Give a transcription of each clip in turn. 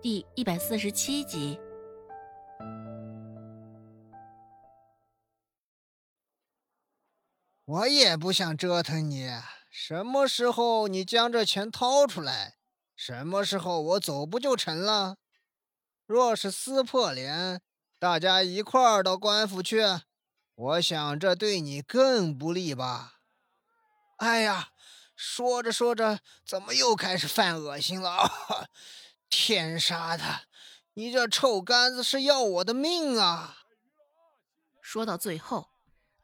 第147集。我也不想折腾你，什么时候你将这钱掏出来，什么时候我走不就成了？若是撕破脸，大家一块儿到官府去，我想这对你更不利吧。哎呀，说着说着怎么又开始犯恶心了、天杀的，你这臭杆子是要我的命啊！说到最后，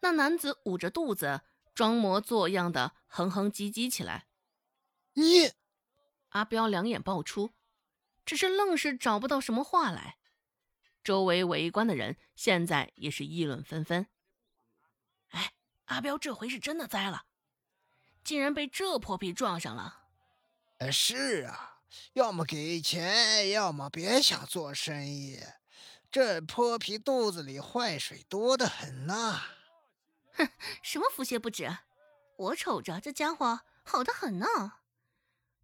那男子捂着肚子装模作样的哼哼唧唧起来。你！阿彪两眼爆出，只是愣是找不到什么话来。周围围观的人现在也是议论纷纷。哎，阿彪这回是真的栽了，竟然被这泼皮撞上了。是啊，要么给钱，要么别想做生意。这泼皮肚子里坏水多得很呐、哼，什么腹泻不止，我瞅着这家伙好得很呢、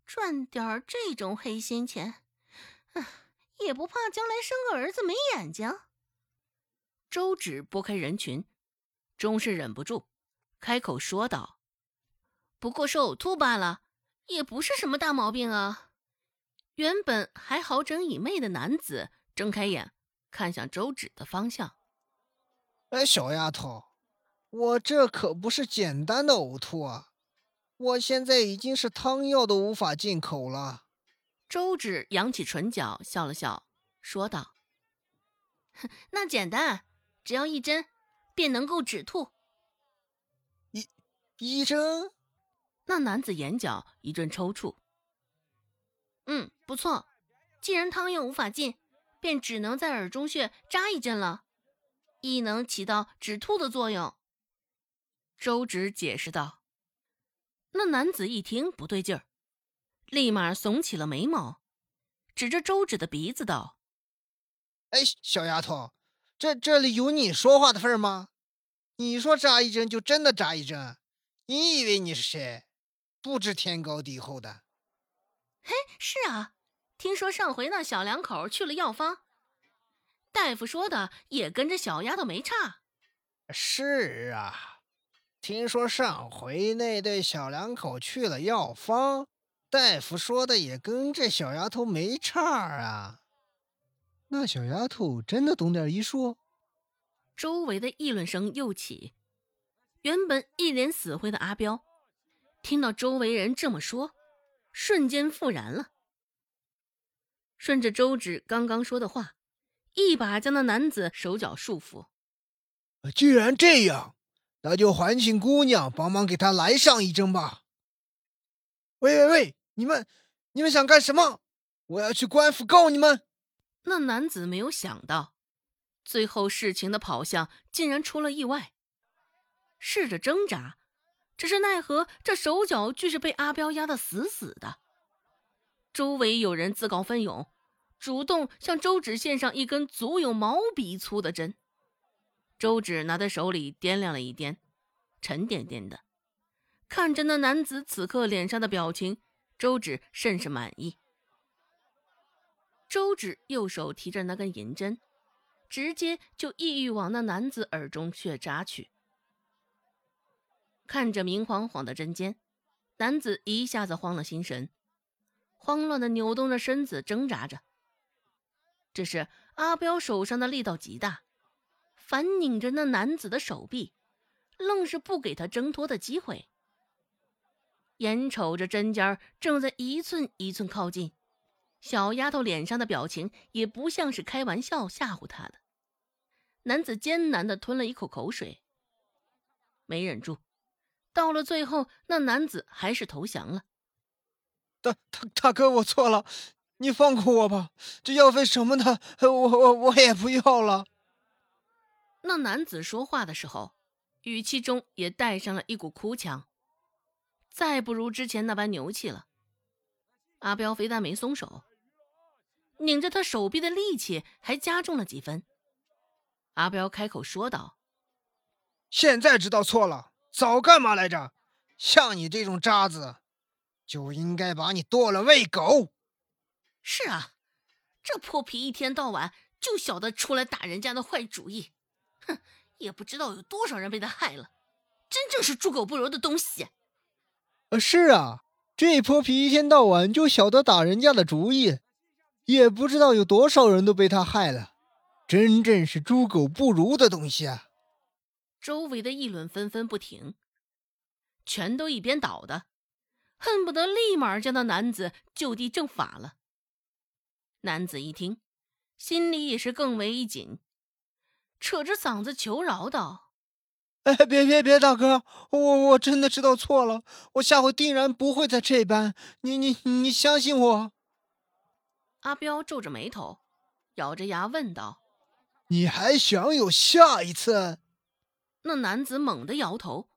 赚点这种黑心钱，也不怕将来生个儿子没眼睛。周芷拨开人群，终是忍不住开口说道：不过是呕吐罢了，也不是什么大毛病啊。原本还好整以昧的男子睁开眼看向周芷的方向。哎，小丫头，我这可不是简单的呕吐啊，我现在已经是汤药都无法进口了。周芷扬起唇角笑了笑，说道：那简单，只要一针便能够止吐。一针？那男子眼角一阵抽搐。不错，既然汤药无法进，便只能在耳中穴扎一针了，亦能起到止吐的作用。周芷解释道。那男子一听不对劲儿，立马耸起了眉毛，指着周芷的鼻子道：哎，小丫头，这里有你说话的份儿吗？你说扎一针就真的扎一针，你以为你是谁？不知天高地厚的。嘿，是啊，听说上回那小两口去了药方，大夫说的也跟这小丫头没差。是啊，听说上回那对小两口去了药方，大夫说的也跟这小丫头没差啊。那小丫头真的懂点医术？周围的议论声又起。原本一脸死灰的阿彪听到周围人这么说，瞬间复燃了。顺着周芷刚刚说的话，一把将那男子手脚束缚。既然这样，那就还请姑娘帮忙给她来上一针吧。喂，你们想干什么？我要去官府告你们。那男子没有想到最后事情的跑向竟然出了意外，试着挣扎，只是奈何这手脚俱是被阿彪压得死死的。周围有人自告奋勇，主动向周芷献上一根足有毛笔粗的针。周芷拿在手里掂量了一掂，沉甸甸的。看着那男子此刻脸上的表情，周芷甚是满意。周芷右手提着那根银针，直接就一欲往那男子耳中穴扎去。看着明晃晃的针尖，男子一下子慌了心神，慌乱地扭动着身子挣扎着。只是阿彪手上的力道极大，反拧着那男子的手臂，愣是不给他挣脱的机会。眼瞅着针尖正在一寸一寸靠近，小丫头脸上的表情也不像是开玩笑吓唬她的。男子艰难地吞了一口口水，没忍住，到了最后那男子还是投降了。大哥，我错了，你放过我吧，这药费什么的我也不要了。那男子说话的时候，语气中也带上了一股哭腔，再不如之前那般牛气了。阿彪非但没松手，拧着他手臂的力气还加重了几分。阿彪开口说道：现在知道错了，早干嘛来着？像你这种渣子，就应该把你剁了喂狗。是啊，这泼皮一天到晚就晓得出来打人家的坏主意，哼，也不知道有多少人被他害了，真正是猪狗不如的东西。是啊，这泼皮一天到晚就晓得打人家的主意，也不知道有多少人都被他害了，真正是猪狗不如的东西啊。周围的议论纷纷不停，全都一边倒的，恨不得立马将那男子就地正法了。男子一听，心里也是更为一紧，扯着嗓子求饶道：哎，别大哥，我真的知道错了，我下回定然不会再这般，你相信我。阿彪皱着眉头，咬着牙问道：你还想有下一次？那男子猛地摇头，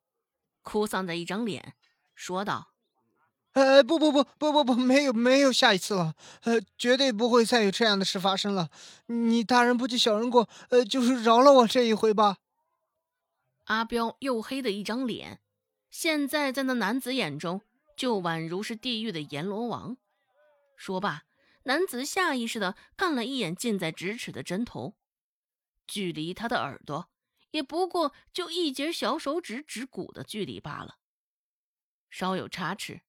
哭丧着一张脸说道：不，没有下一次了，绝对不会再有这样的事发生了，你大人不计小人过，就是饶了我这一回吧。阿彪黝黑的一张脸，现在在那男子眼中就宛如是地狱的阎罗王。说罢，男子下意识地看了一眼近在咫尺的针头，距离他的耳朵也不过就一截小手指指骨的距离罢了，稍有差池，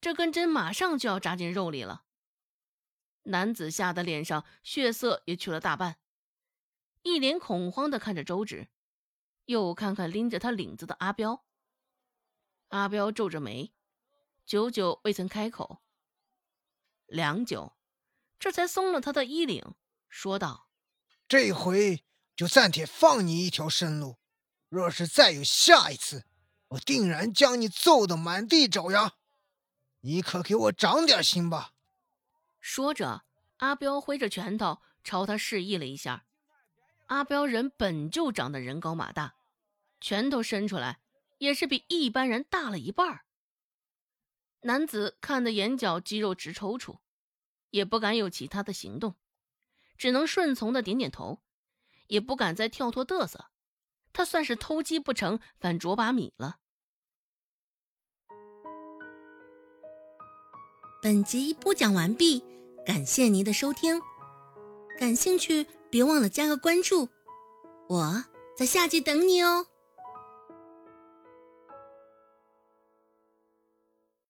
这根针马上就要扎进肉里了。男子吓得脸上血色也去了大半，一脸恐慌地看着周芷，又看看拎着他领子的阿彪。阿彪皱着眉，久久未曾开口，良久，这才松了他的衣领，说道：这回就暂且放你一条生路，若是再有下一次，我定然将你揍得满地找牙，你可给我长点心吧。说着，阿彪挥着拳头朝他示意了一下。阿彪人本就长得人高马大，拳头伸出来也是比一般人大了一半。男子看得眼角肌肉直抽搐，也不敢有其他的行动，只能顺从的点点头，也不敢再跳脱嘚瑟，他算是偷鸡不成反啄把米了。本集播讲完毕，感谢您的收听，感兴趣别忘了加个关注，我在下集等你哦。